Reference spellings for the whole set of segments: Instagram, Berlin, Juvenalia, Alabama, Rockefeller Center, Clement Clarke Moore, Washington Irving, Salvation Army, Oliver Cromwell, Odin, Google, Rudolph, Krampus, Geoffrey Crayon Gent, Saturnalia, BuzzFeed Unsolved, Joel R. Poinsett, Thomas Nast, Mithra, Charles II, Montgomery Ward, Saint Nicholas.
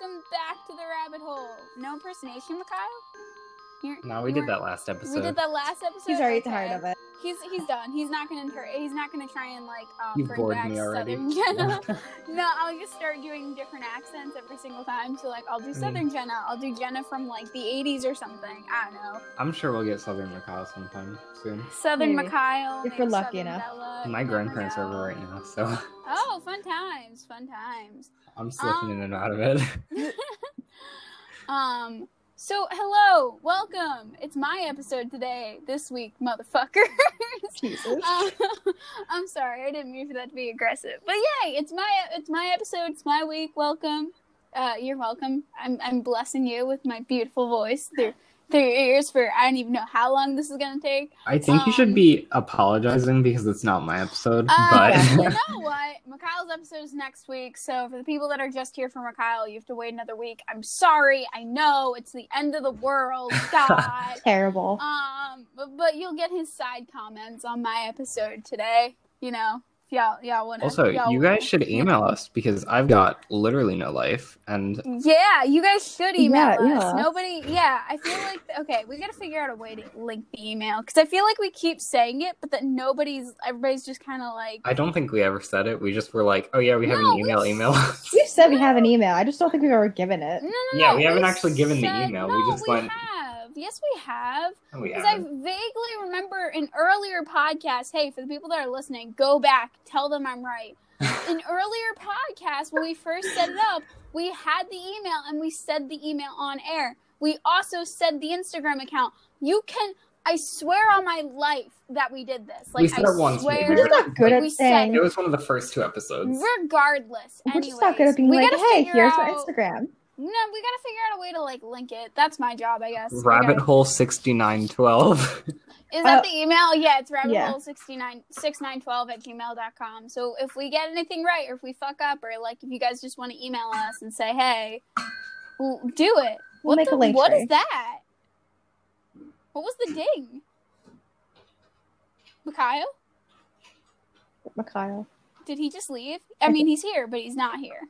Welcome back to the rabbit hole. No impersonation, Mikhail? We did that last episode. He's already tired of it. He's done. He's not gonna try and you bring bored back me already. Southern Jenna. No, I'll just start doing different accents every single time. So I'll do Southern Jenna. I'll do Jenna from the 80s or something. I don't know. I'm sure we'll get Southern Mikhail sometime soon. Southern Mikhail. If we're lucky enough. Bella, my grandparents are over right now, so. Oh, fun times. I'm slipping in and out of it. So, hello, welcome. It's my episode today, this week, motherfuckers. Jesus. I'm sorry, I didn't mean for that to be aggressive. But yay, it's my episode, it's my week. Welcome. You're welcome. I'm blessing you with my beautiful voice through your ears for I don't even know how long this is gonna take. I think you should be apologizing because it's not my episode. But you know what? Mikhail's episode is next week, so for the people that are just here for Mikhail, you have to wait another week. I'm sorry. I know it's the end of the world. God, terrible. But you'll get his side comments on my episode today. You know, if y'all want to. Also, you guys should email us because I've got literally no life, and yeah, you guys should email us. Nobody. Yeah, I feel like we gotta figure out a way to link the email because I feel like we keep saying it, but that everybody's just kind of like. I don't think we ever said it. We just were like, oh yeah, we have an email. We said we have an email. I just don't think we've ever given it. No. Yeah, we haven't actually given the email. No, we just went. Yes, we have. Because I vaguely remember an earlier podcast. Hey, for the people that are listening, go back. Tell them I'm right. An earlier podcast, when we first set it up, we had the email and we said the email on air. We also said the Instagram account. You can... I swear on my life that we did this. Like, we said once. We're just not good at saying. It was one of the first two episodes. Regardless. We're just not good at being hey, here's our Instagram. No, we gotta figure out a way to link it. That's my job, I guess. Rabbit hole 6912. Is that the email? Yeah, it's rabbithole 6912@gmail.com. So if we get anything right, or if we fuck up, or if you guys just want to email us and say, "Hey, do it." We'll make a link. What is that? What was the ding? Mikhail. Did he just leave? I mean, he's here, but he's not here.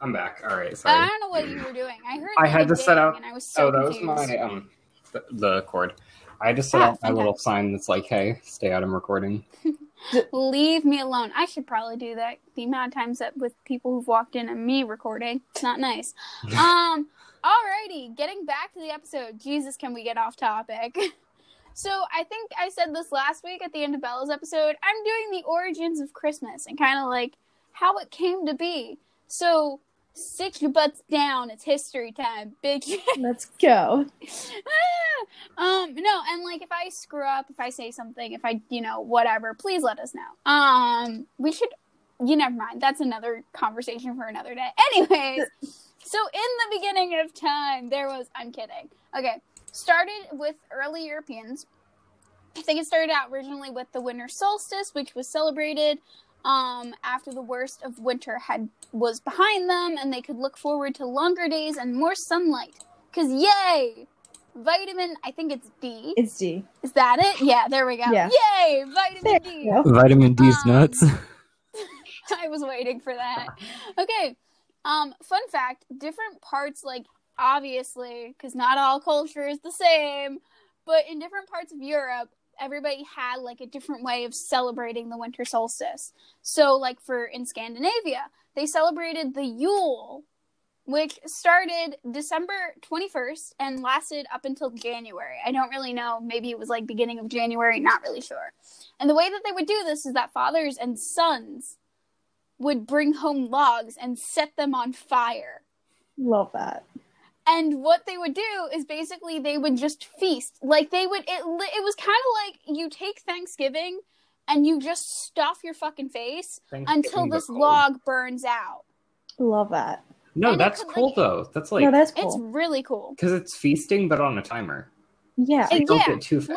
I'm back. All right, sorry. I don't know what you were doing. I heard. I had to set up. So that was my the cord. I just set up my little sign that's like, "Hey, stay out. I'm recording." Leave me alone. I should probably do that. The amount of times that with people who've walked in and me recording, it's not nice. Alrighty, getting back to the episode. Jesus, can we get off topic? So I think I said this last week at the end of Bella's episode. I'm doing the origins of Christmas and kind of how it came to be. So. Sit your butts down. It's history time, bitch. Let's go. No, and if I screw up, if I say something, if I, whatever, please let us know. We should, never mind. That's another conversation for another day. Anyways, so in the beginning of time, I'm kidding. Okay, started with early Europeans. I think it started out originally with the winter solstice, which was celebrated after the worst of winter was behind them, and they could look forward to longer days and more sunlight. Because, yay! Vitamin, I think it's D. It's D. Is that it? Yeah, there we go. Yeah. Yay! Vitamin D! Vitamin D's nuts. I was waiting for that. Okay. Fun fact, different parts, obviously, because not all culture is the same, but in different parts of Europe, everybody had a different way of celebrating the winter solstice. So in Scandinavia, they celebrated the Yule, which started December 21st and lasted up until January. I don't really know. Maybe it was beginning of January. Not really sure. And the way that they would do this is that fathers and sons would bring home logs and set them on fire. Love that. And what they would do is basically they would just feast. It was kind of you take Thanksgiving and you just stuff your fucking face until this log burns out. Love that. No, and that's cool though. That's no, that's cool. It's really cool. Because it's feasting but on a timer. Yeah. So don't get too fat.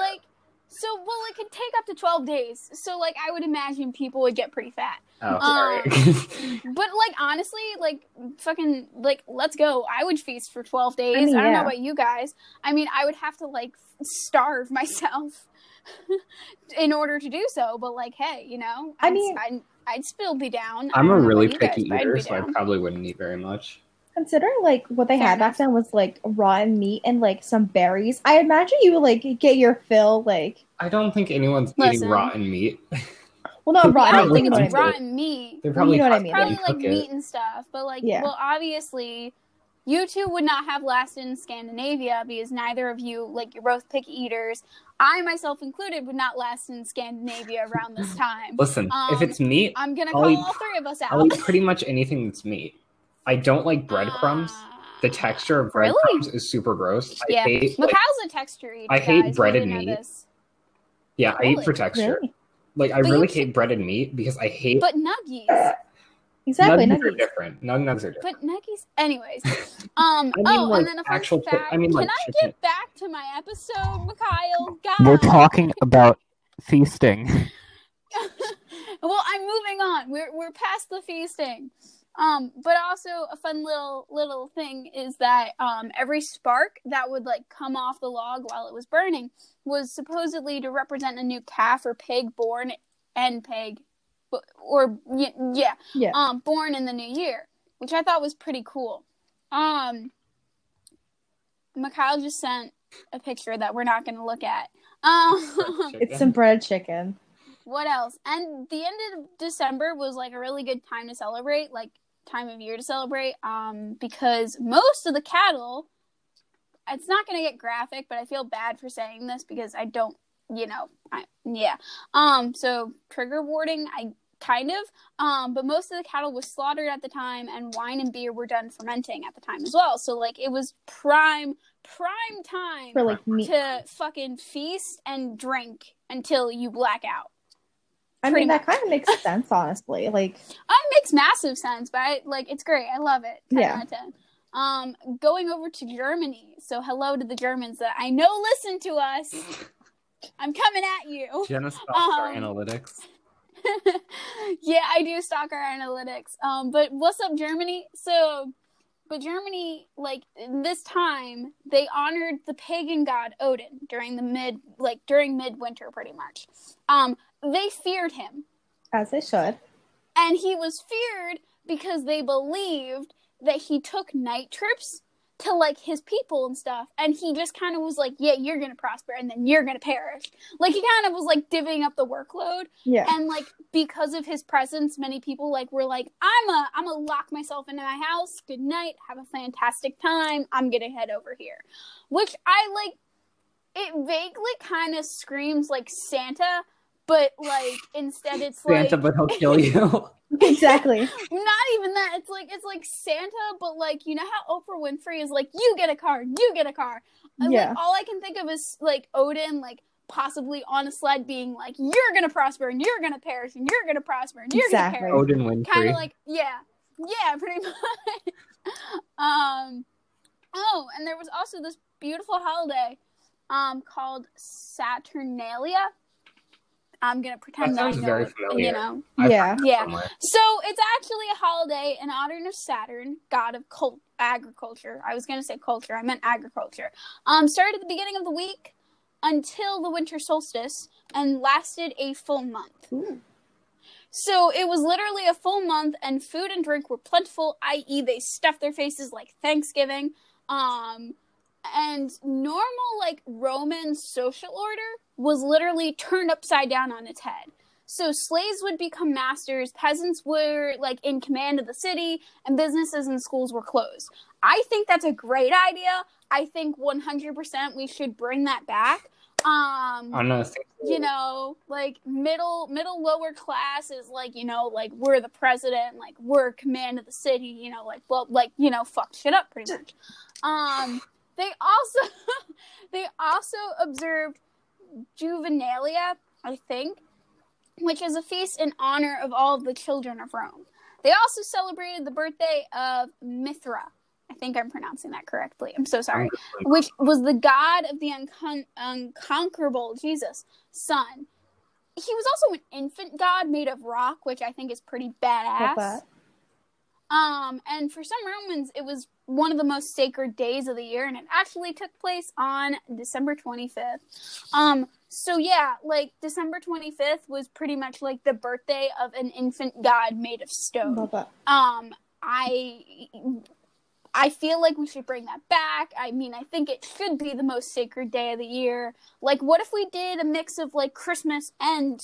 It could take up to 12 days. So, I would imagine people would get pretty fat. Oh, sorry. But, honestly, fucking, let's go. I would feast for 12 days. I don't know about you guys. I mean, I would have to, starve myself in order to do so. But, hey, I'd still be down. I'm a really picky eater, so I probably wouldn't eat very much. Consider, like, what they had back then was, like, rotten meat and, like, some berries. I imagine you would, like, get your fill, like... I don't think anyone's eating rotten meat. Well, not rotten. I don't think it's rotten meat. They're probably, you know what I mean? Probably like, meat and stuff. But, like, well, obviously, you two would not have lasted in Scandinavia because neither of you, like, you're both picky eaters. I, myself included, would not last in Scandinavia around this time. Listen, if it's meat... I'm gonna call all three of us out. I'll eat pretty much anything that's meat. I don't like breadcrumbs. The texture of breadcrumbs is super gross. Yeah. I hate, like, McCow's a texture eater. I hate breaded meat. Yeah, I eat for texture. Really? Like, I really hate breaded meat because I hate... But nuggies. Exactly, nuggies. Are different. Nugs are different. But nuggies... Anyways. I mean, like, and then a actual fact. I mean, like, can I get back to my episode, Mikhail? God. We're talking about feasting. Well, I'm moving on. We're past the feasting. But also a fun little thing is that every spark that would, like, come off the log while it was burning was supposedly to represent a new calf or pig born born in the new year, which I thought was pretty cool. Mikhail just sent a picture that we're not going to look at. It's some bread chicken. What else? And the end of December was, like, a really good time to celebrate, like, time of year to celebrate, because most of the cattle, it's not going to get graphic, but I feel bad for saying this because I don't, you know, so trigger warning, I kind of, but most of the cattle was slaughtered at the time, and wine and beer were done fermenting at the time as well, so, like, it was prime time for, like, meat. To fucking feast and drink until you black out. I mean, that kind of makes sense, honestly. Like, it makes massive sense, but it's great. I love it. 10 out of 10. Going over to Germany. So, hello to the Germans that I know listen to us. I'm coming at you. Jenna stalks our analytics. Yeah, I do stalk our analytics. But what's up, Germany? So, but Germany, like, this time they honored the pagan god Odin during during midwinter, pretty much. They feared him. As they should. And he was feared because they believed that he took night trips to, like, his people and stuff. And he just kind of was like, yeah, you're going to prosper and then you're going to perish. Like, he kind of was, like, divvying up the workload. Yeah. And, like, because of his presence, many people, like, were like, I'm going to lock myself into my house. Good night. Have a fantastic time. I'm going to head over here. Which I, like, it vaguely kind of screams, like, Santa. But, like, instead it's Santa, like... Santa, but he'll kill you. Exactly. Not even that. It's like Santa, but, like, you know how Oprah Winfrey is like, you get a car, you get a car. And, yeah. Like, all I can think of is, like, Odin, like, possibly on a sled being like, you're gonna prosper, and you're gonna perish, and you're gonna prosper, and you're gonna perish. Odin Winfrey. Kind of like, yeah. Yeah, pretty much. Oh, and there was also this beautiful holiday called Saturnalia. I'm going to pretend that I know it, familiar. You know. Yeah. So, it's actually a holiday in honor of Saturn, god of agriculture. I was going to say culture. I meant agriculture. Started at the beginning of the week until the winter solstice and lasted a full month. Ooh. So, it was literally a full month and food and drink were plentiful, i.e. they stuffed their faces like Thanksgiving. And normal, like, Roman social order was literally turned upside down on its head. So slaves would become masters, peasants were, like, in command of the city, and businesses and schools were closed. I think that's a great idea. I think 100% we should bring that back. You know, like, middle lower class is, like, you know, like, we're the president, like, we're command of the city, you know, like, well, like, you know, fuck shit up pretty much. They also observed Juvenalia, I think, which is a feast in honor of all of the children of Rome. They also celebrated the birthday of Mithra. I think I'm pronouncing that correctly. I'm so sorry. Which was the god of the unconquerable Jesus' son. He was also an infant god made of rock, which I think is pretty badass. And for some Romans, it was one of the most sacred days of the year, and it actually took place on December 25th. So yeah, like, December 25th was pretty much, like, the birthday of an infant god made of stone. I I feel like we should bring that back. I mean, I think it should be the most sacred day of the year. Like, what if we did a mix of, like, Christmas and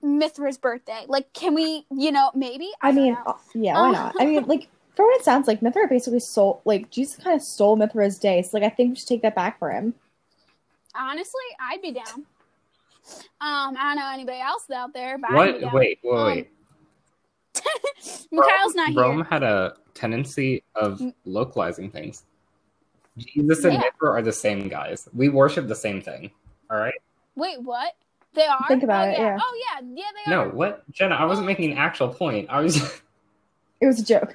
Mithra's birthday? Like, can we, you know, maybe? I mean, yeah, why not? I mean, like, for what it sounds like, Mithra basically stole, like, Jesus kind of stole Mithra's day. So, like, I think we should take that back for him. Honestly, I'd be down. I don't know anybody else out there, but I'd be down. Wait. Mikhail's not here. Rome had a tendency of localizing things. Jesus and Mithra are the same guys. We worship the same thing. All right? Wait, what? They are? Think about it, yeah. Oh, yeah. Yeah, they are. No, what? Jenna, I wasn't making an actual point. I was... It was a joke.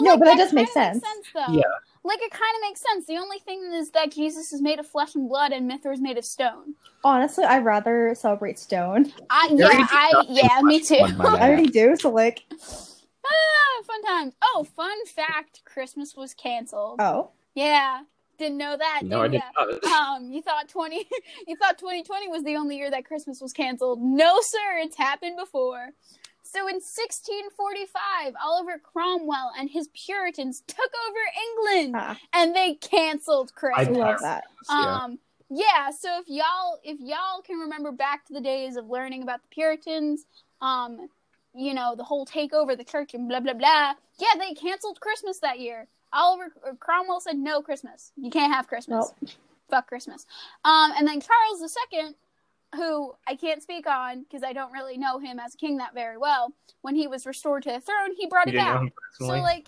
No, but that does make sense. Though. Yeah. Like, it kind of makes sense. The only thing is that Jesus is made of flesh and blood and Mithra is made of stone. Honestly, I'd rather celebrate stone. Me too. I already do, so like... fun times. Oh, fun fact, Christmas was canceled. Oh? Yeah. Didn't know that. No, I did not. You thought 2020 was the only year that Christmas was canceled. No, sir, it's happened before. So in 1645, Oliver Cromwell and his Puritans took over England, and they canceled Christmas. I love that. So if y'all can remember back to the days of learning about the Puritans, you know, the whole takeover of the church and blah blah blah. Yeah, they canceled Christmas that year. Cromwell said no Christmas. You can't have Christmas. Nope. Fuck Christmas. And then Charles II, who I can't speak on because I don't really know him as a king that very well. When he was restored to the throne, he brought it back. So, like,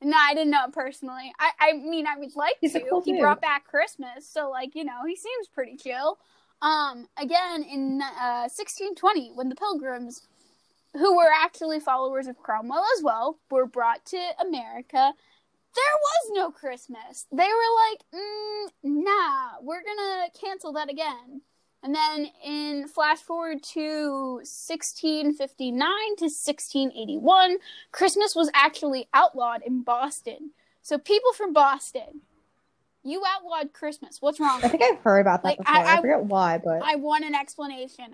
no, I didn't know him personally. I mean, I would like to. Cool he dude. Brought back Christmas, so like, you know, he seems pretty chill. Again in 1620, when the Pilgrims, who were actually followers of Cromwell as well, were brought to America, there was no Christmas. They were like, nah, we're gonna cancel that again. And then in flash forward to 1659 to 1681, Christmas was actually outlawed in Boston. So people from Boston, you outlawed Christmas. What's wrong with you? I think I've heard about that before. I forget why, but... I want an explanation.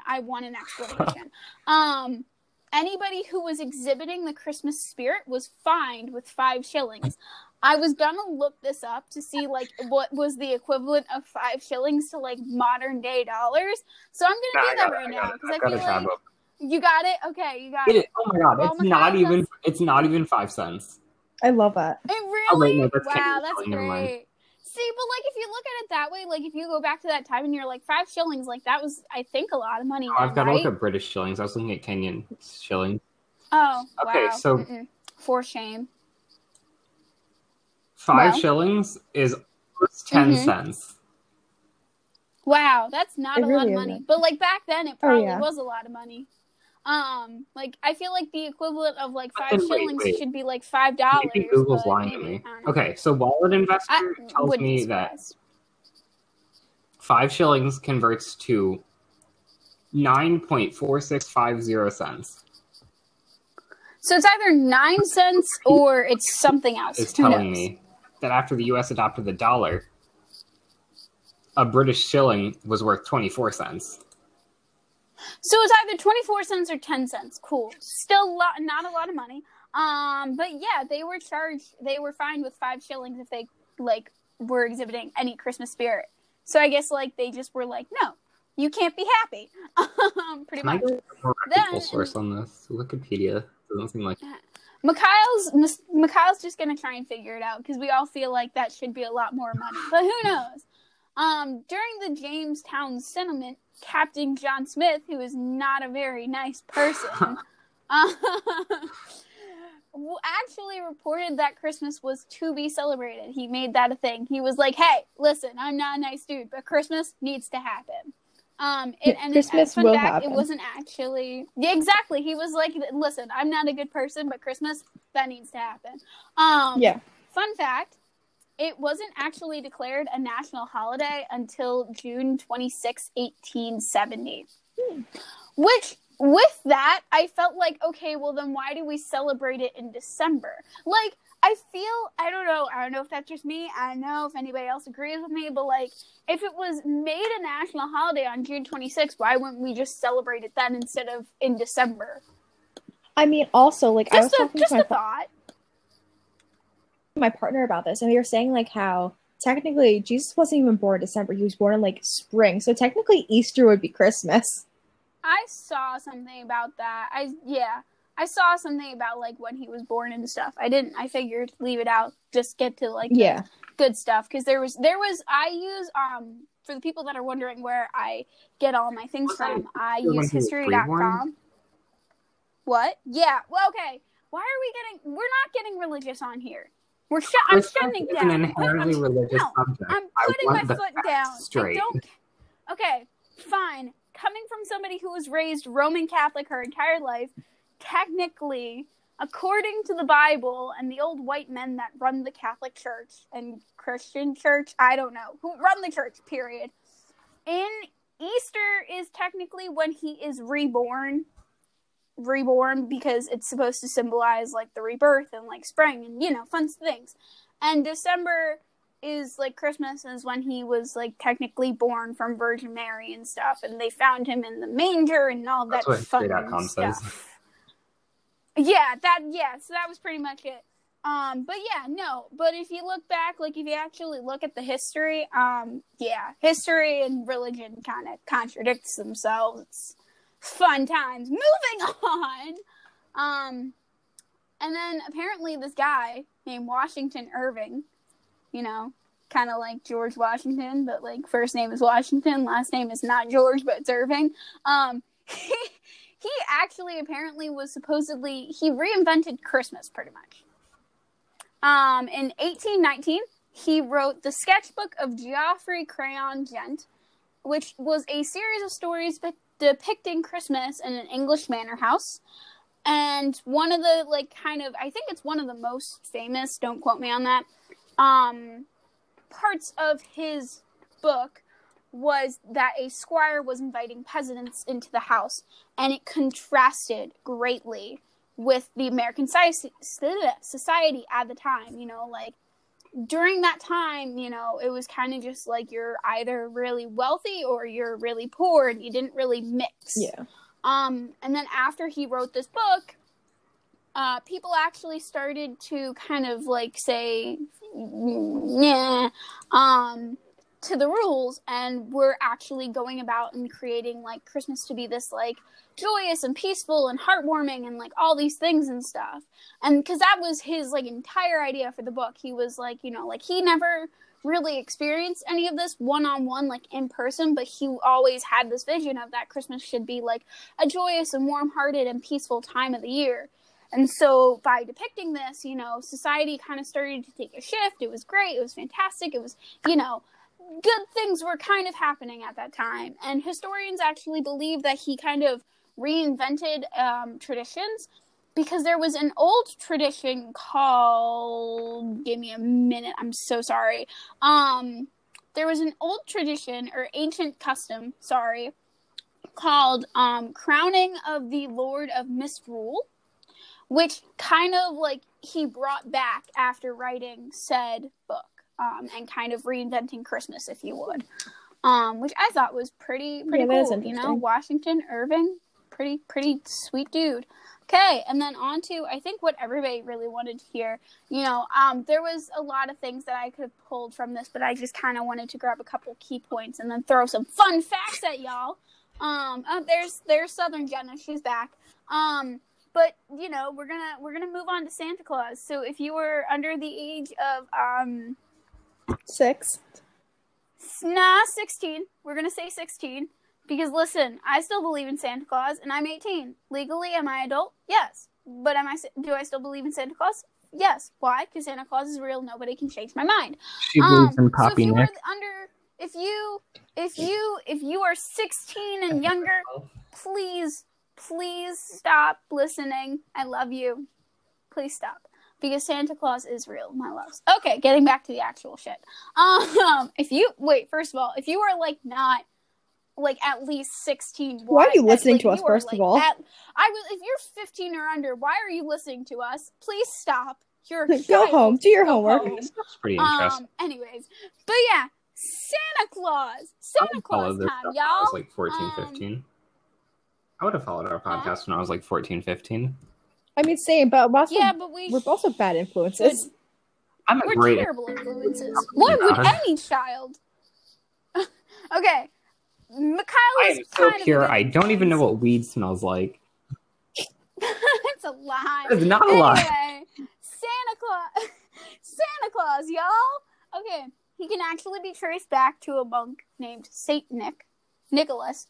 Anybody who was exhibiting the Christmas spirit was fined with 5 shillings. I was gonna look this up to see, like, what was the equivalent of 5 shillings to, like, modern-day dollars. So I'm gonna do that right now, because I feel like... You got it? Okay, you got it. Oh, my God. It's not even 5 cents. I love that. It really? Oh, wait, no, wow, that's great. See, but, like, if you look at it that way, like, if you go back to that time and you're, like, 5 shillings, like, that was, I think, a lot of money. Oh, I've got to look at British shillings. I was looking at Kenyan shillings. Oh, okay, wow. So... For shame. 5 shillings is 10 cents. Wow, that's not a lot of money. But, like, back then, it probably was a lot of money. Like, I feel like the equivalent of, like, 5 shillings should be, like, $5. Maybe Google's lying to me. Okay, so Wallet Investor tells me that 5 shillings converts to 9.4650 cents. So it's either 9 cents or it's something else. It's telling me that after the U.S. adopted the dollar, a British shilling was worth 24 cents. So it's either 24 cents or 10 cents. Cool. Still not a lot of money. But yeah, they were fined with 5 shillings if they, like, were exhibiting any Christmas spirit. So I guess, like, they just were like, no, you can't be happy. Pretty much. Can I get a more reputable source on this? Wikipedia. Doesn't seem like Mikhail's just gonna try and figure it out because we all feel like that should be a lot more money, but who knows? During the Jamestown settlement, Captain John Smith, who is not a very nice person, actually reported that Christmas was to be celebrated. He made that a thing. He was like, "Hey, listen, I'm not a nice dude, but Christmas needs to happen." It wasn't actually... Yeah, exactly. He was like, listen, I'm not a good person, but Christmas, that needs to happen. Fun fact, it wasn't actually declared a national holiday until June 26, 1870. Which, with that, I felt like, okay, well then why do we celebrate it in December? Like, I don't know if that's just me. I don't know if anybody else agrees with me, but, like, if it was made a national holiday on June 26th, why wouldn't we just celebrate it then instead of in December? I mean, also, like, I was talking to my my partner about this, and we were saying like how technically Jesus wasn't even born in December. He was born in like spring. So technically Easter would be Christmas. I saw something about that. I saw something about like when he was born and stuff. I figured leave it out, just get to like good stuff, because I use for the people that are wondering where I get all my things from, I use history.com. What? Yeah. Well, okay. Why are we getting? We're not getting religious on here. I'm shutting down. An inherently religious subject. I'm putting my foot down. Straight. Okay. Fine. Coming from somebody who was raised Roman Catholic her entire life, technically, according to the Bible and the old white men that run the Catholic Church and Christian Church, I don't know, who run the church, period, in Easter is technically when he is reborn, because it's supposed to symbolize like the rebirth and like spring and, you know, fun things. And December is like Christmas, is when he was like technically born from Virgin Mary and stuff, and they found him in the manger and all that. That's what fun stuff. So that was pretty much it. But if you look back, like if you actually look at the history, history and religion kind of contradicts themselves. It's fun times. Moving on. And then apparently this guy named Washington Irving, you know, kind of like George Washington, but like first name is Washington, last name is not George, but it's Irving. He actually apparently was he reinvented Christmas pretty much. In 1819, he wrote the Sketchbook of Geoffrey Crayon Gent, which was a series of stories depicting Christmas in an English manor house. And one of the, like, kind of, I think it's one of the most famous, don't quote me on that, parts of his book was that a squire was inviting peasants into the house, and it contrasted greatly with the American society at the time. You know, like, during that time, you know, it was kind of just like you're either really wealthy or you're really poor, and you didn't really mix. Yeah. And then after he wrote this book, people actually started to kind of, like, say, to the rules, and we're actually going about and creating like Christmas to be this like joyous and peaceful and heartwarming and like all these things and stuff. And because that was his like entire idea for the book, he was like, you know, like he never really experienced any of this one-on-one, like in person, but he always had this vision of that Christmas should be like a joyous and warm-hearted and peaceful time of the year. And so by depicting this, you know, society kind of started to take a shift. It was great, it was fantastic, it was, you know, good things were kind of happening at that time. And historians actually believe that he kind of reinvented traditions, because there was an old tradition called... Give me a minute. I'm so sorry. There was an old tradition, or ancient custom, called crowning of the Lord of Misrule, which kind of, like, he brought back after writing said book. And kind of reinventing Christmas, if you would, which I thought was pretty cool. You know, Washington Irving, pretty sweet dude. Okay, and then on to, I think, what everybody really wanted to hear. You know, there was a lot of things that I could have pulled from this, but I just kind of wanted to grab a couple key points and then throw some fun facts at y'all. There's Southern Jenna, she's back. But, you know, we're gonna move on to Santa Claus. So if you were under the age of 16. We're going to say 16. Because, listen, I still believe in Santa Claus, and I'm 18. Legally, am I adult? Yes. But do I still believe in Santa Claus? Yes. Why? Because Santa Claus is real. Nobody can change my mind. She believes in Poppy. So if you were under... If you are 16 and younger, please stop listening. I love you. Please stop. Because Santa Claus is real, my loves. Okay, getting back to the actual shit. First of all, if you are, like, not, like, at least 16... Why are you listening to us, first of all? If you're 15 or under, why are you listening to us? Please stop. Go home. Do your homework. This looks pretty interesting. Anyways. But, yeah. Santa Claus time, y'all. I was, like, 14, 15. I would have followed our podcast when I was, like, 14, 15. I mean, same, but we're also bad influences. I'm a great terrible influences. Why would any child? Okay. Mikayla's so pure. I don't even know what weed smells like. That's a lie. It's not a lie. Santa Claus, y'all. Okay, he can actually be traced back to a monk named Saint Nicholas,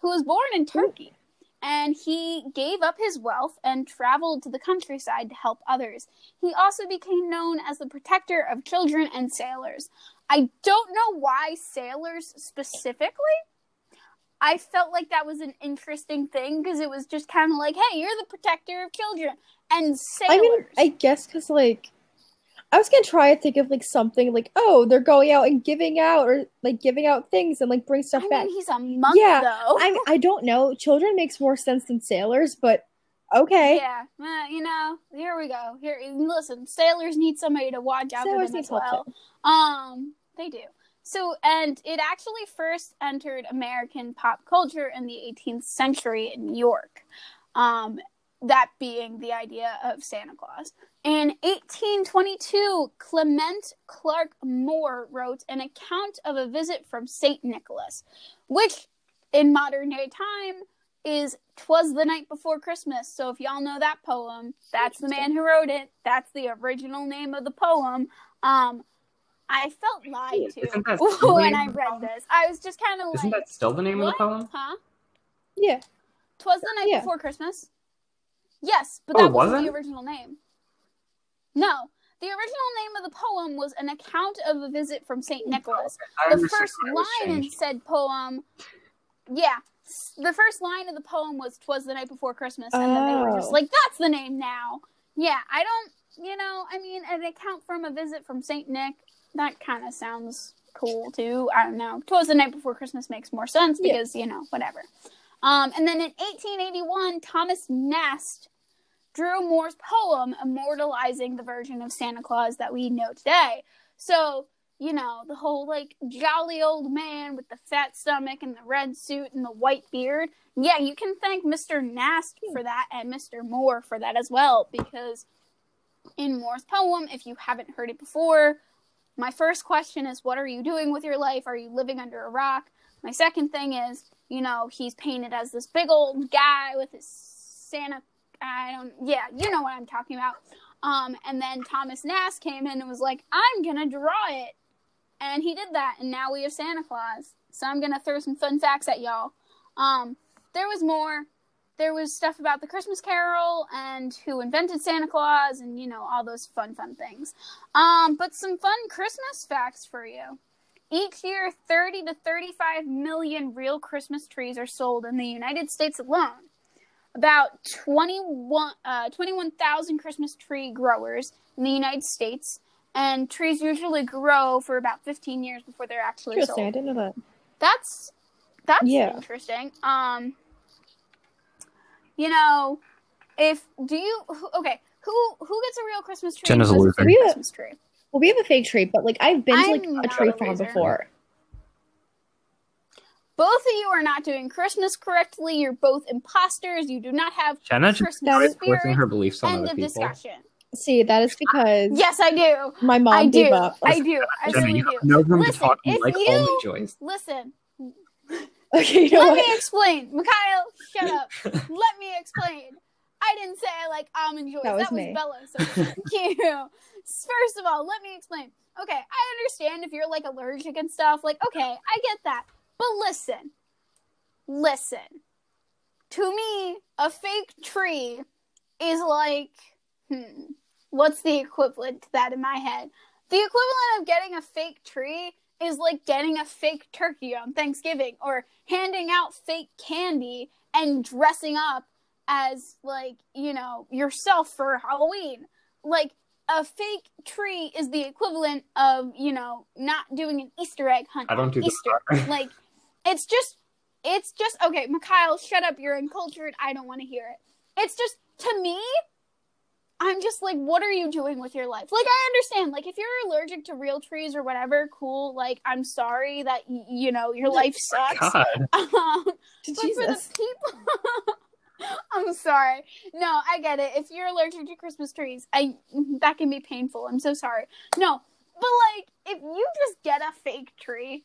who was born in Turkey. And he gave up his wealth and traveled to the countryside to help others. He also became known as the protector of children and sailors. I don't know why sailors specifically. I felt like that was an interesting thing because it was just kind of like, hey, you're the protector of children and sailors. I mean, I guess because, like, I was going to try to think of, like, something like, oh, they're going out and giving out or, like, giving out things and, like, bring stuff back. I mean, he's a monk, though. I don't know. Children makes more sense than sailors, but okay. Yeah. You know, here we go. Here, listen, sailors need somebody to watch out for them as well. They do. So, and it actually first entered American pop culture in the 18th century in New York. That being the idea of Santa Claus. In 1822, Clement Clarke Moore wrote an account of a visit from St. Nicholas, which in modern day time is "'Twas the Night Before Christmas." So if y'all know that poem, that's the man who wrote it. That's the original name of the poem. I felt lied to when I read this. I was just kind of like... Isn't that still the name of the poem? Huh? Yeah. "'Twas the Night Before Christmas." Yes, but that wasn't the original name. No, the original name of the poem was an account of a visit from St. Nicholas. The first line in said poem, the first line of the poem was "'Twas the Night Before Christmas," and then they were just like, "That's the name now." Yeah, I don't, you know, I mean, an account from a visit from St. Nick, that kind of sounds cool too. I don't know. "'Twas the Night Before Christmas" makes more sense because you know, whatever. And then in 1881, Thomas Nast drew Moore's poem immortalizing the version of Santa Claus that we know today. So, you know, the whole, like, jolly old man with the fat stomach and the red suit and the white beard. Yeah, you can thank Mr. Nast for that and Mr. Moore for that as well, because in Moore's poem, if you haven't heard it before, my first question is, what are you doing with your life? Are you living under a rock? My second thing is, you know, he's painted as this big old guy with his Santa, you know what I'm talking about. And then Thomas Nast came in and was like, I'm going to draw it. And he did that, and now we have Santa Claus. So I'm going to throw some fun facts at y'all. There was more. There was stuff about the Christmas Carol and who invented Santa Claus and, you know, all those fun things. But some fun Christmas facts for you. Each year, 30 to 35 million real Christmas trees are sold in the United States alone. About 21,000 Christmas tree growers in the United States, and trees usually grow for about 15 years before they're actually sold. Interesting, I didn't know that. That's interesting. You know, who gets a real Christmas tree? Jenna's a Christmas tree. Well, we have a fake tree, but, like, I've been to, like, a tree farm before. Both of you are not doing Christmas correctly. You're both imposters. You do not have Christmas spirit. Her beliefs on end of discussion. See, that is because... Yes, I do. My mom gave up. I do. I really do. Listen, listen. Okay, Let me explain. Mikhail, shut up. Let me explain. I didn't say I like almond joy. That was Bella, so thank you. First of all, let me explain. Okay, I understand if you're, like, allergic and stuff. Like, okay, I get that. But listen. To me, a fake tree is like, what's the equivalent to that in my head? The equivalent of getting a fake tree is like getting a fake turkey on Thanksgiving or handing out fake candy and dressing up as, like, you know, yourself for Halloween. Like, a fake tree is the equivalent of, you know, not doing an Easter egg hunt. I don't do Easter. Like, it's just, okay, Mikhail, shut up. You're uncultured. I don't want to hear it. It's just, to me, I'm just like, what are you doing with your life? Like, I understand. Like, if you're allergic to real trees or whatever, cool. Like, I'm sorry that, you know, your life sucks. God. But Jesus. For the people... I'm sorry. No, I get it. If you're allergic to Christmas trees, that can be painful. I'm so sorry. No, but if you just get a fake tree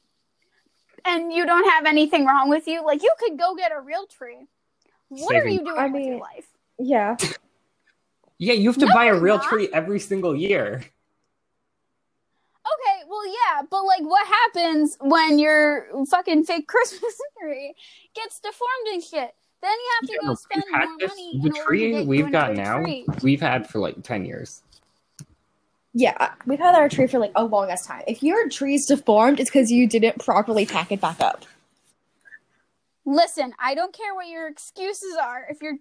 and you don't have anything wrong with you, you could go get a real tree. What are you doing with your life? Yeah. Yeah, you have to buy a real tree every single year. Okay, well, yeah, but, what happens when your fucking fake Christmas tree gets deformed and shit? Then you have to go spend more money. The tree we've got now, we've had for, 10 years. Yeah, we've had our tree for, a long-ass time. If your tree's deformed, it's because you didn't properly pack it back up. Listen, I don't care what your excuses are. If you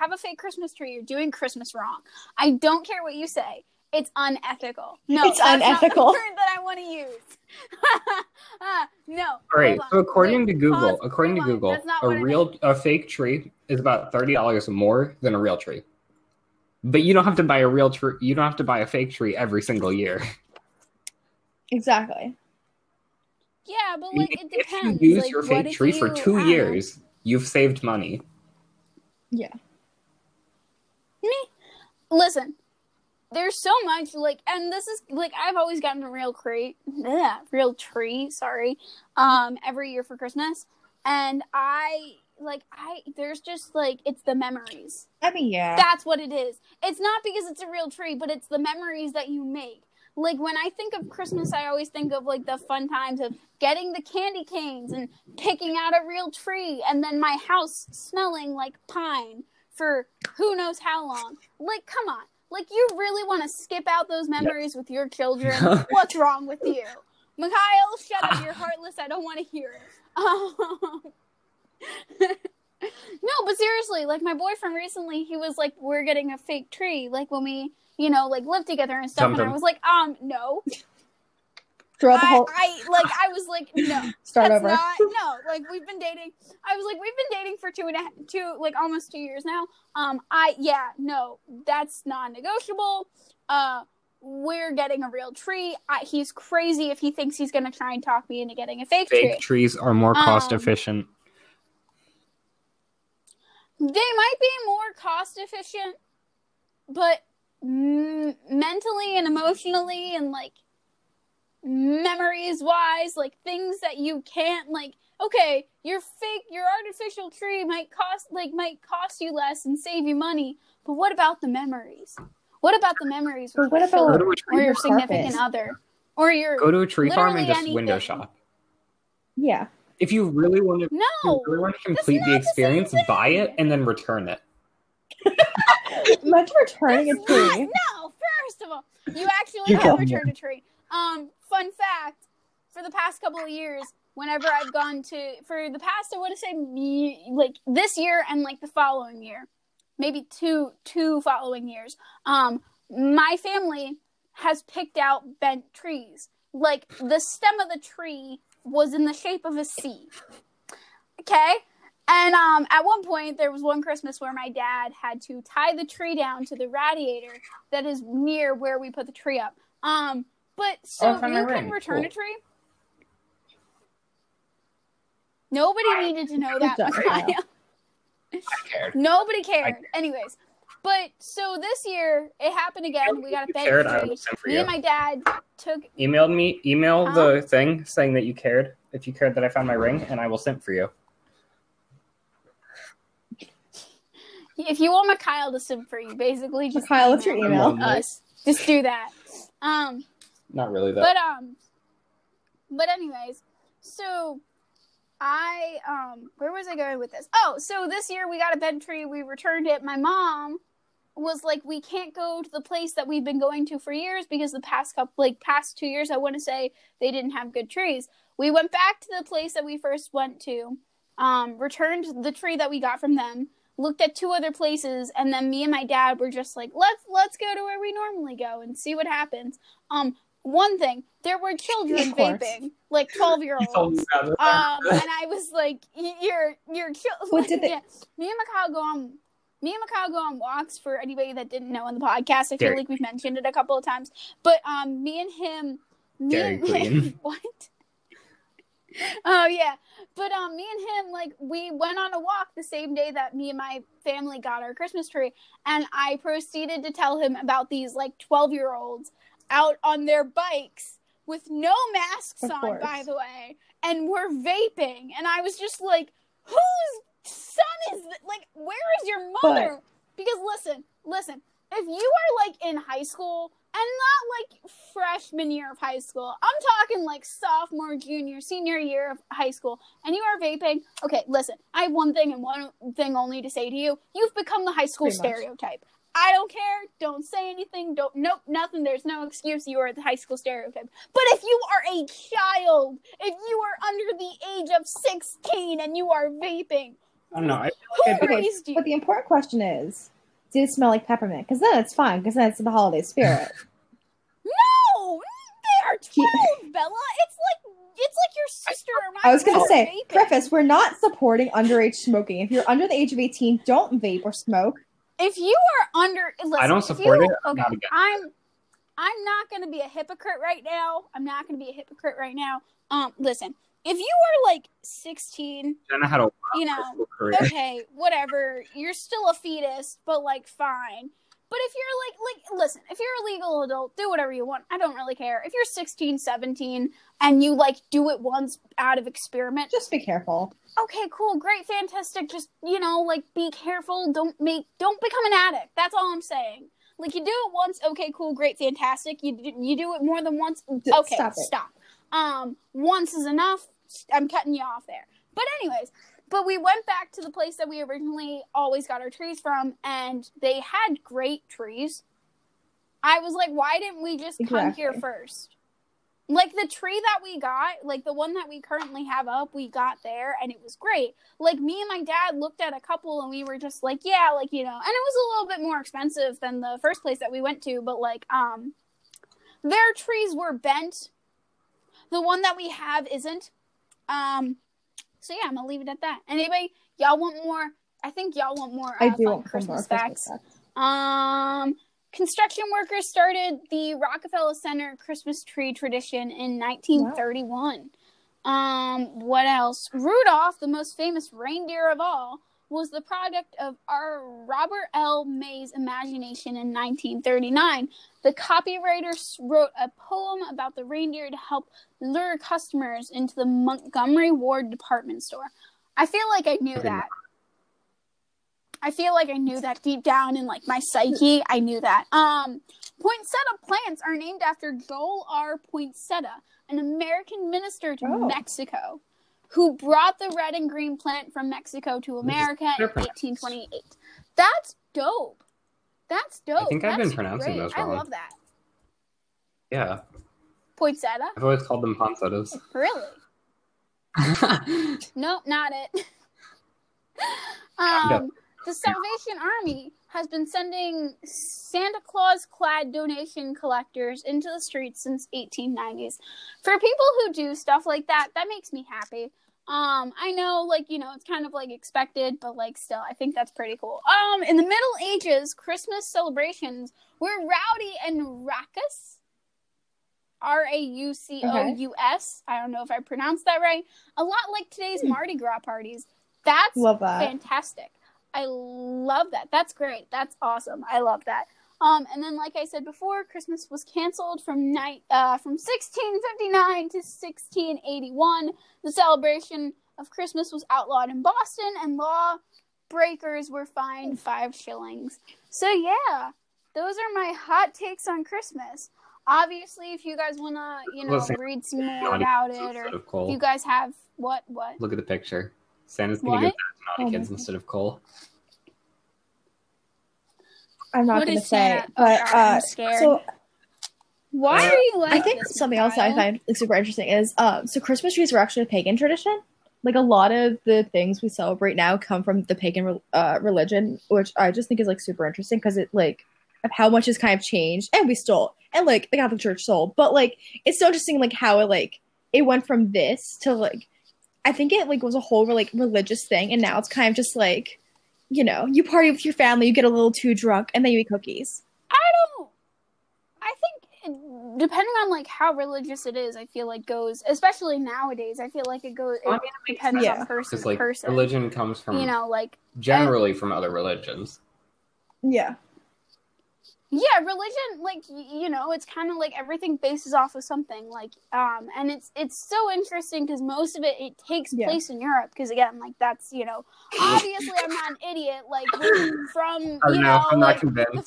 have a fake Christmas tree, you're doing Christmas wrong. I don't care what you say. It's unethical. No, it's unethical. Not the word that I want to use. No. All right. So according to Google, a fake tree is about $30 more than a real tree. But you don't have to buy a real tree. You don't have to buy a fake tree every single year. Exactly. Yeah, but it depends. If you use your fake tree for 2 years, you've saved money. Yeah. Listen, there's so much and this is I've always gotten a real tree, every year for Christmas, and I there's just it's the memories. I mean, yeah, that's what it is. It's not because it's a real tree, but it's the memories that you make. When I think of Christmas, I always think of, the fun times of getting the candy canes and picking out a real tree and then my house smelling like pine for who knows how long. Come on. You really want to skip out those memories with your children? What's wrong with you? Mikhail, shut up. You're heartless. I don't want to hear it. No, but seriously, my boyfriend recently, he was like, we're getting a fake tree. When we... live together and stuff. Something. And I was like, no. Throughout the whole... I was like, no. Start over. Not, no, we've been dating. I was like, we've been dating for almost 2 years now. That's non-negotiable. We're getting a real tree. He's crazy if he thinks he's going to try and talk me into getting a fake tree. Fake trees are more cost efficient. They might be more cost efficient, but... mentally and emotionally and memories wise, things that you can't okay, your artificial tree might cost you less and save you money, but what about the memories? Or your significant other, or your go to a tree farm and just window shop. Yeah, if you really want to, complete the experience, buy it and then return it. Much returning a tree. No, first of all, you actually have returned a tree. Fun fact: for the past couple of years, whenever I've gone to, for the past, I want to say this year and the following year, maybe two following years, my family has picked out bent trees. The stem of the tree was in the shape of a C. Okay. And at one point, there was one Christmas where my dad had to tie the tree down to the radiator that is near where we put the tree up. But so you can return a tree? Nobody needed to know that. I cared. Nobody cared. Anyways, but so this year it happened again. We got a bent tree. Me and my dad emailed me the thing saying that you cared. If you cared that I found my ring, and I will simp for you. If you want Mikhail to simp for you, basically just Mikhail, it's your email. Us. Just do that. Not really though. But anyways, so I where was I going with this? Oh, so this year we got a bent tree, we returned it. My mom was like, we can't go to the place that we've been going to for years because the past 2 years, I want to say, they didn't have good trees. We went back to the place that we first went to, returned the tree that we got from them. Looked at two other places, and then me and my dad were just like, let's go to where we normally go and see what happens. One thing, there were children vaping, 12-year-olds. And I was like, you're children. What did they? Yeah. Me and Mikhail go on walks, for anybody that didn't know on the podcast. I feel like we've mentioned it a couple of times, but me and him, what? Oh, yeah. But me and him, like, we went on a walk the same day that me and my family got our Christmas tree. And I proceeded to tell him about these, like, 12-year-olds out on their bikes with no masks on, by the way, and were vaping. And I was just like, whose son is this? Like, where is your mother? But... because listen, if you are, like, in high school... and not, like, freshman year of high school. I'm talking, like, sophomore, junior, senior year of high school. And you are vaping. Okay, listen. I have one thing and one thing only to say to you. You've become the high school stereotype. I don't care. Don't say anything. Nope, nothing. There's no excuse. You are the high school stereotype. But if you are a child, if you are under the age of 16 and you are vaping. I don't know. Who raised you? But the important question is, do you smell like peppermint? Because then it's fine. Because then it's the holiday spirit. No, they are 12, Bella. It's like your sister or my. I was going to say, preface: we're not supporting underage smoking. If you're under the age of 18, don't vape or smoke. If you are under, listen, I don't support it. Okay, I'm not going to be a hypocrite right now. Listen. If you are, like, 16, Jenna had a career. Okay, whatever. You're still a fetus, but, like, fine. But if you're, like, listen, if you're a legal adult, do whatever you want. I don't really care. If you're 16, 17, and you, like, do it once out of experiment. Just be careful. Okay, cool, great, fantastic. Just, be careful. Don't become an addict. That's all I'm saying. Like, you do it once. Okay, cool, great, fantastic. You do it more than once. Okay, stop. Once is enough. I'm cutting you off there. But anyways, we went back to the place that we originally always got our trees from, and they had great trees. I was like, why didn't we just come here first? Like, the tree that we got, like, the one that we currently have up, we got there, and it was great. Like, me and my dad looked at a couple, and we were just like, yeah, like, and it was a little bit more expensive than the first place that we went to, but, like, their trees were bent. The one that we have isn't. So yeah, I'm gonna leave it at that. Anybody, y'all want more? I think y'all want more. I do want Christmas facts. Construction workers started the Rockefeller Center Christmas tree tradition in 1931. Wow. What else? Rudolph, the most famous reindeer of all, was the product of Robert L. May's imagination in 1939. The copywriter wrote a poem about the reindeer to help lure customers into the Montgomery Ward department store. I feel like I knew that. I feel like I knew that deep down in, like, my psyche. I knew that. Poinsettia plants are named after Joel R. Poinsett, an American minister to Mexico, who brought the red and green plant from Mexico to America in 1828. That's dope. I think I've been pronouncing those wrong. I love that. Yeah. Poinsettia? I've always called them poinsettias. Really? Nope, not it. The Salvation Army has been sending Santa Claus-clad donation collectors into the streets since 1890s. For people who do stuff like that, that makes me happy. I know, like, it's kind of, like, expected, but, like, still, I think that's pretty cool. In the Middle Ages, Christmas celebrations were rowdy and raucous. R-A-U-C-O-U-S. I don't know if I pronounced that right. A lot like today's Mardi Gras parties. That's fantastic. I love that. That's great. That's awesome. I love that. And then, like I said before, Christmas was canceled from 1659 to 1681. The celebration of Christmas was outlawed in Boston, and law breakers were fined 5 shillings. So yeah, those are my hot takes on Christmas. Obviously, if you guys want to, read some more about it, or if you guys have what? Look at the picture. Santa's going to give that to naughty kids instead of coal. I'm not going to say it, but I'm scared. So why are you like I think this, something else that I find super interesting is so Christmas trees were actually a pagan tradition. Like, a lot of the things we celebrate now come from the pagan religion, which I just think is, like, super interesting because it, like, of how much has kind of changed, and we stole, and, like, the Catholic Church stole, but, like, it's so interesting, like, how it, like, it went from this to, like, I think it, like, was a whole, like, religious thing, and now it's kind of just, like, you party with your family, you get a little too drunk, and then you eat cookies. I think depending on like how religious it is, I feel like goes, especially nowadays, I feel like it goes, it depends on person to person. Religion comes from, you know, like generally from other religions. Yeah. Yeah, religion, like, you know, it's kind of like everything bases off of something, like, and it's so interesting because most of it takes place in Europe, because, again, like, that's, you know, obviously I'm not an idiot, like, from, I'm like, the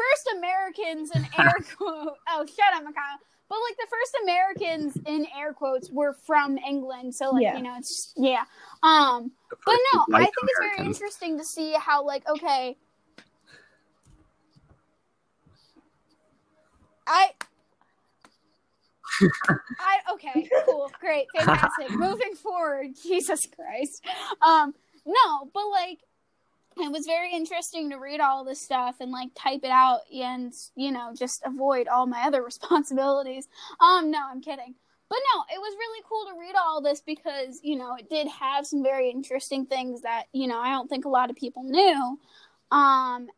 first Americans in air quotes, oh, shut up, Mikhail, but, like, the first Americans in air quotes were from England, so, like, you know, it's just, but no, I think it's very interesting to see how, like, okay, okay, cool, great, fantastic. Moving forward, Jesus Christ. No, but like, it was very interesting to read all this stuff and like type it out and, you know, just avoid all my other responsibilities. No, I'm kidding. But no, it was really cool to read all this because, you know, it did have some very interesting things that, you know, I don't think a lot of people knew.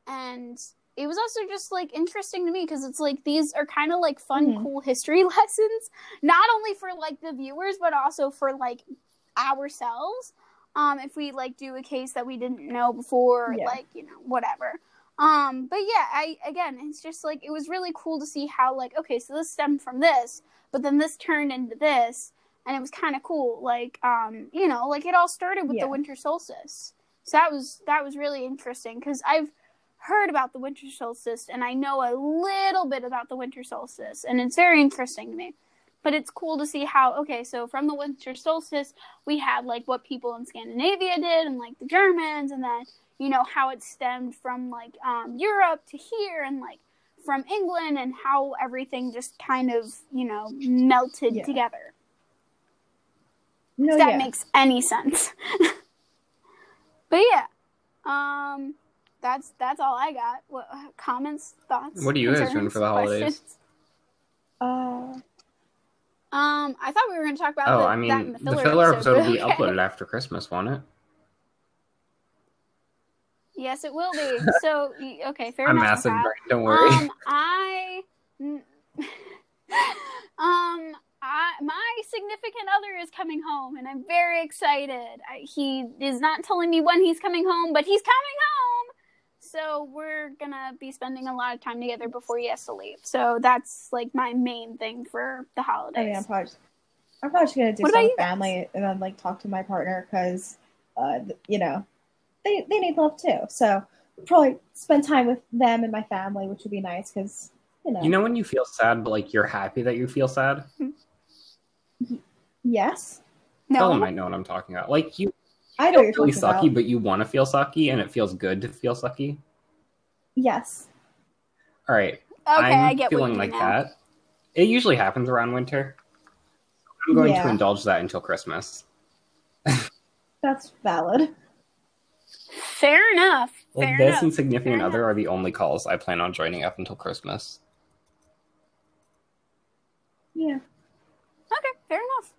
And it was also just, like, interesting to me because it's, like, these are kind of, like, fun, cool history lessons, not only for, like, the viewers, but also for, like, ourselves, if we, like, do a case that we didn't know before, like, you know, whatever. But, yeah, again, it's just, like, it was really cool to see how, like, okay, so this stemmed from this, but then this turned into this, and it was kind of cool. Like, you know, like, it all started with the winter solstice. So that was really interesting because I've heard about the winter solstice and I know a little bit about the winter solstice and it's very interesting to me, but it's cool to see how, okay, so from the winter solstice we had like what people in Scandinavia did and like the Germans, and then, you know, how it stemmed from like Europe to here and like from England and how everything just kind of, you know, melted together. No, if that makes any sense. But yeah, That's all I got. What, comments, thoughts? What are you guys doing for the holidays? I thought we were going to talk about the filler episode will be uploaded after Christmas, won't it? Yes, it will be. So, okay, fair enough. I'm massive, don't worry. My significant other is coming home, and I'm very excited. He is not telling me when he's coming home, but he's coming home. So we're going to be spending a lot of time together before he has to leave. So that's, like, my main thing for the holidays. I mean, I'm probably just going to do some family and then, like, talk to my partner because, you know, they need love, too. So probably spend time with them and my family, which would be nice because, you know. You know when you feel sad, but, like, you're happy that you feel sad? Yes. No. Ellen might know what I'm talking about. Like, you... I don't feel really sucky, but you want to feel sucky, and it feels good to feel sucky. Yes. All right. Okay, I get feeling what you mean now. That. It usually happens around winter. I'm going to indulge that until Christmas. That's valid. Fair enough. Well, this and significant other are the only calls I plan on joining up until Christmas. Yeah. Okay. Fair enough.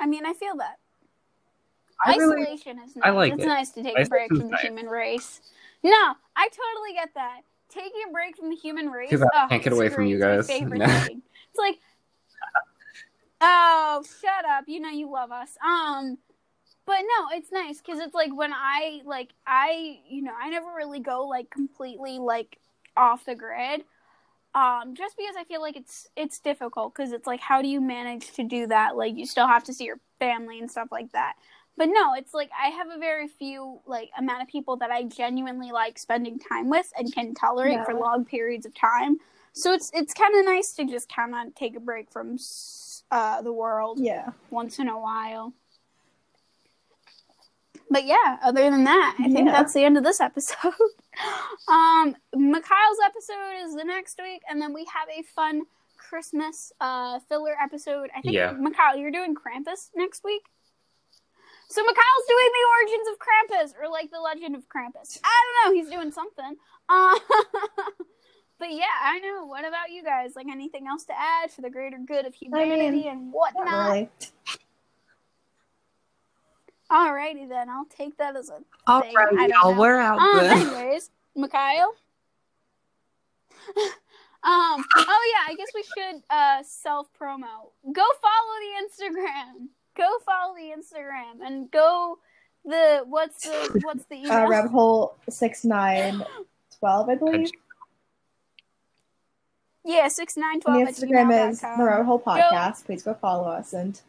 I mean, I feel that. Isolation is nice. I like it. It's nice to take a break from the human race. No, I totally get that. Taking a break from the human race. Because I can't get away from you guys. It's like, oh, shut up. You know you love us. But no, it's nice because it's like when I, you know, I never really go like completely like off the grid. Just because I feel like it's difficult because it's like, how do you manage to do that? Like, you still have to see your family and stuff like that. But no, it's like I have a very few like amount of people that I genuinely like spending time with and can tolerate for long periods of time. So it's kind of nice to just kind of take a break from the world once in a while. But yeah, other than that, I think that's the end of this episode. Mikhail's episode is the next week, and then we have a fun Christmas filler episode. I think, Mikhail, you're doing Krampus next week? So Mikhail's doing the origins of Krampus, or like the legend of Krampus. I don't know, he's doing something. But yeah, I know. What about you guys? Like, anything else to add for the greater good of humanity and whatnot? Not really. Alrighty then, I'll take that as a thing. Alright, y'all, we're out. Anyways, Mikhail? I guess we should self-promo. Go follow the Instagram. Go follow the Instagram and go the what's the email? Rabbit hole 6912, I believe. Yeah, 6912. The Instagram is the Rabbit Hole Podcast. Go. Please go follow us and.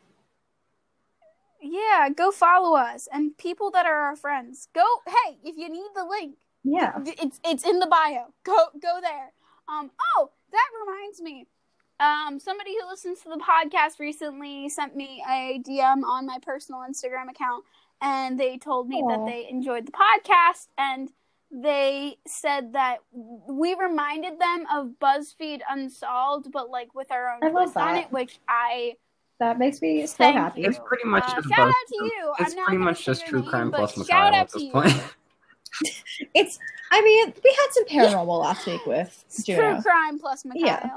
Yeah, go follow us and people that are our friends. Go, hey, if you need the link, yeah, it's in the bio. Go there. Oh, that reminds me. Somebody who listens to the podcast recently sent me a DM on my personal Instagram account, and they told me that they enjoyed the podcast, and they said that we reminded them of BuzzFeed Unsolved, but like with our own twist on it, which I. That makes me so happy. It's pretty much just shout out to you. It's pretty much just true crime plus Mikhail at this point. It's. I mean, we had some paranormal last week with Juno. True crime plus Mikhail. Yeah.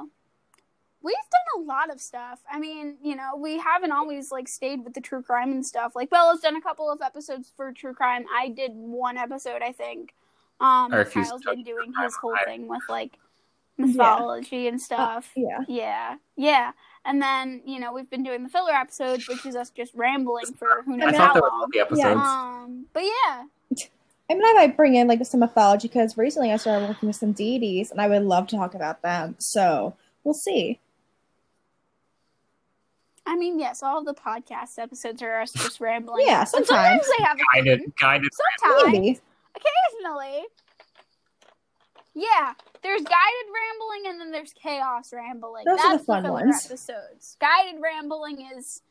We've done a lot of stuff. I mean, you know, we haven't always like stayed with the true crime and stuff. Like Bella's done a couple of episodes for true crime. I did one episode, I think. Kyle's been doing his whole thing with like mythology and stuff. Yeah. And then, you know, we've been doing the filler episodes, which is us just rambling for who knows how long. I thought that was all the episodes. Yeah. But yeah. I mean, I might bring in, like, some mythology, because recently I started working with some deities, and I would love to talk about them. So, we'll see. I mean, yes, all the podcast episodes are us just rambling. Yeah, sometimes. Sometimes they have a guided. Sometimes. Maybe. Occasionally. Yeah, there's guided rambling and then there's chaos rambling. That's the fun ones. Episodes. Guided rambling is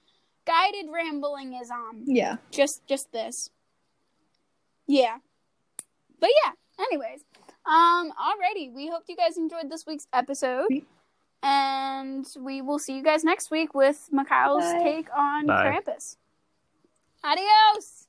just this. Yeah. But yeah, anyways. Alrighty, we hope you guys enjoyed this week's episode. And we will see you guys next week with Mikhail's take on Krampus. Adios.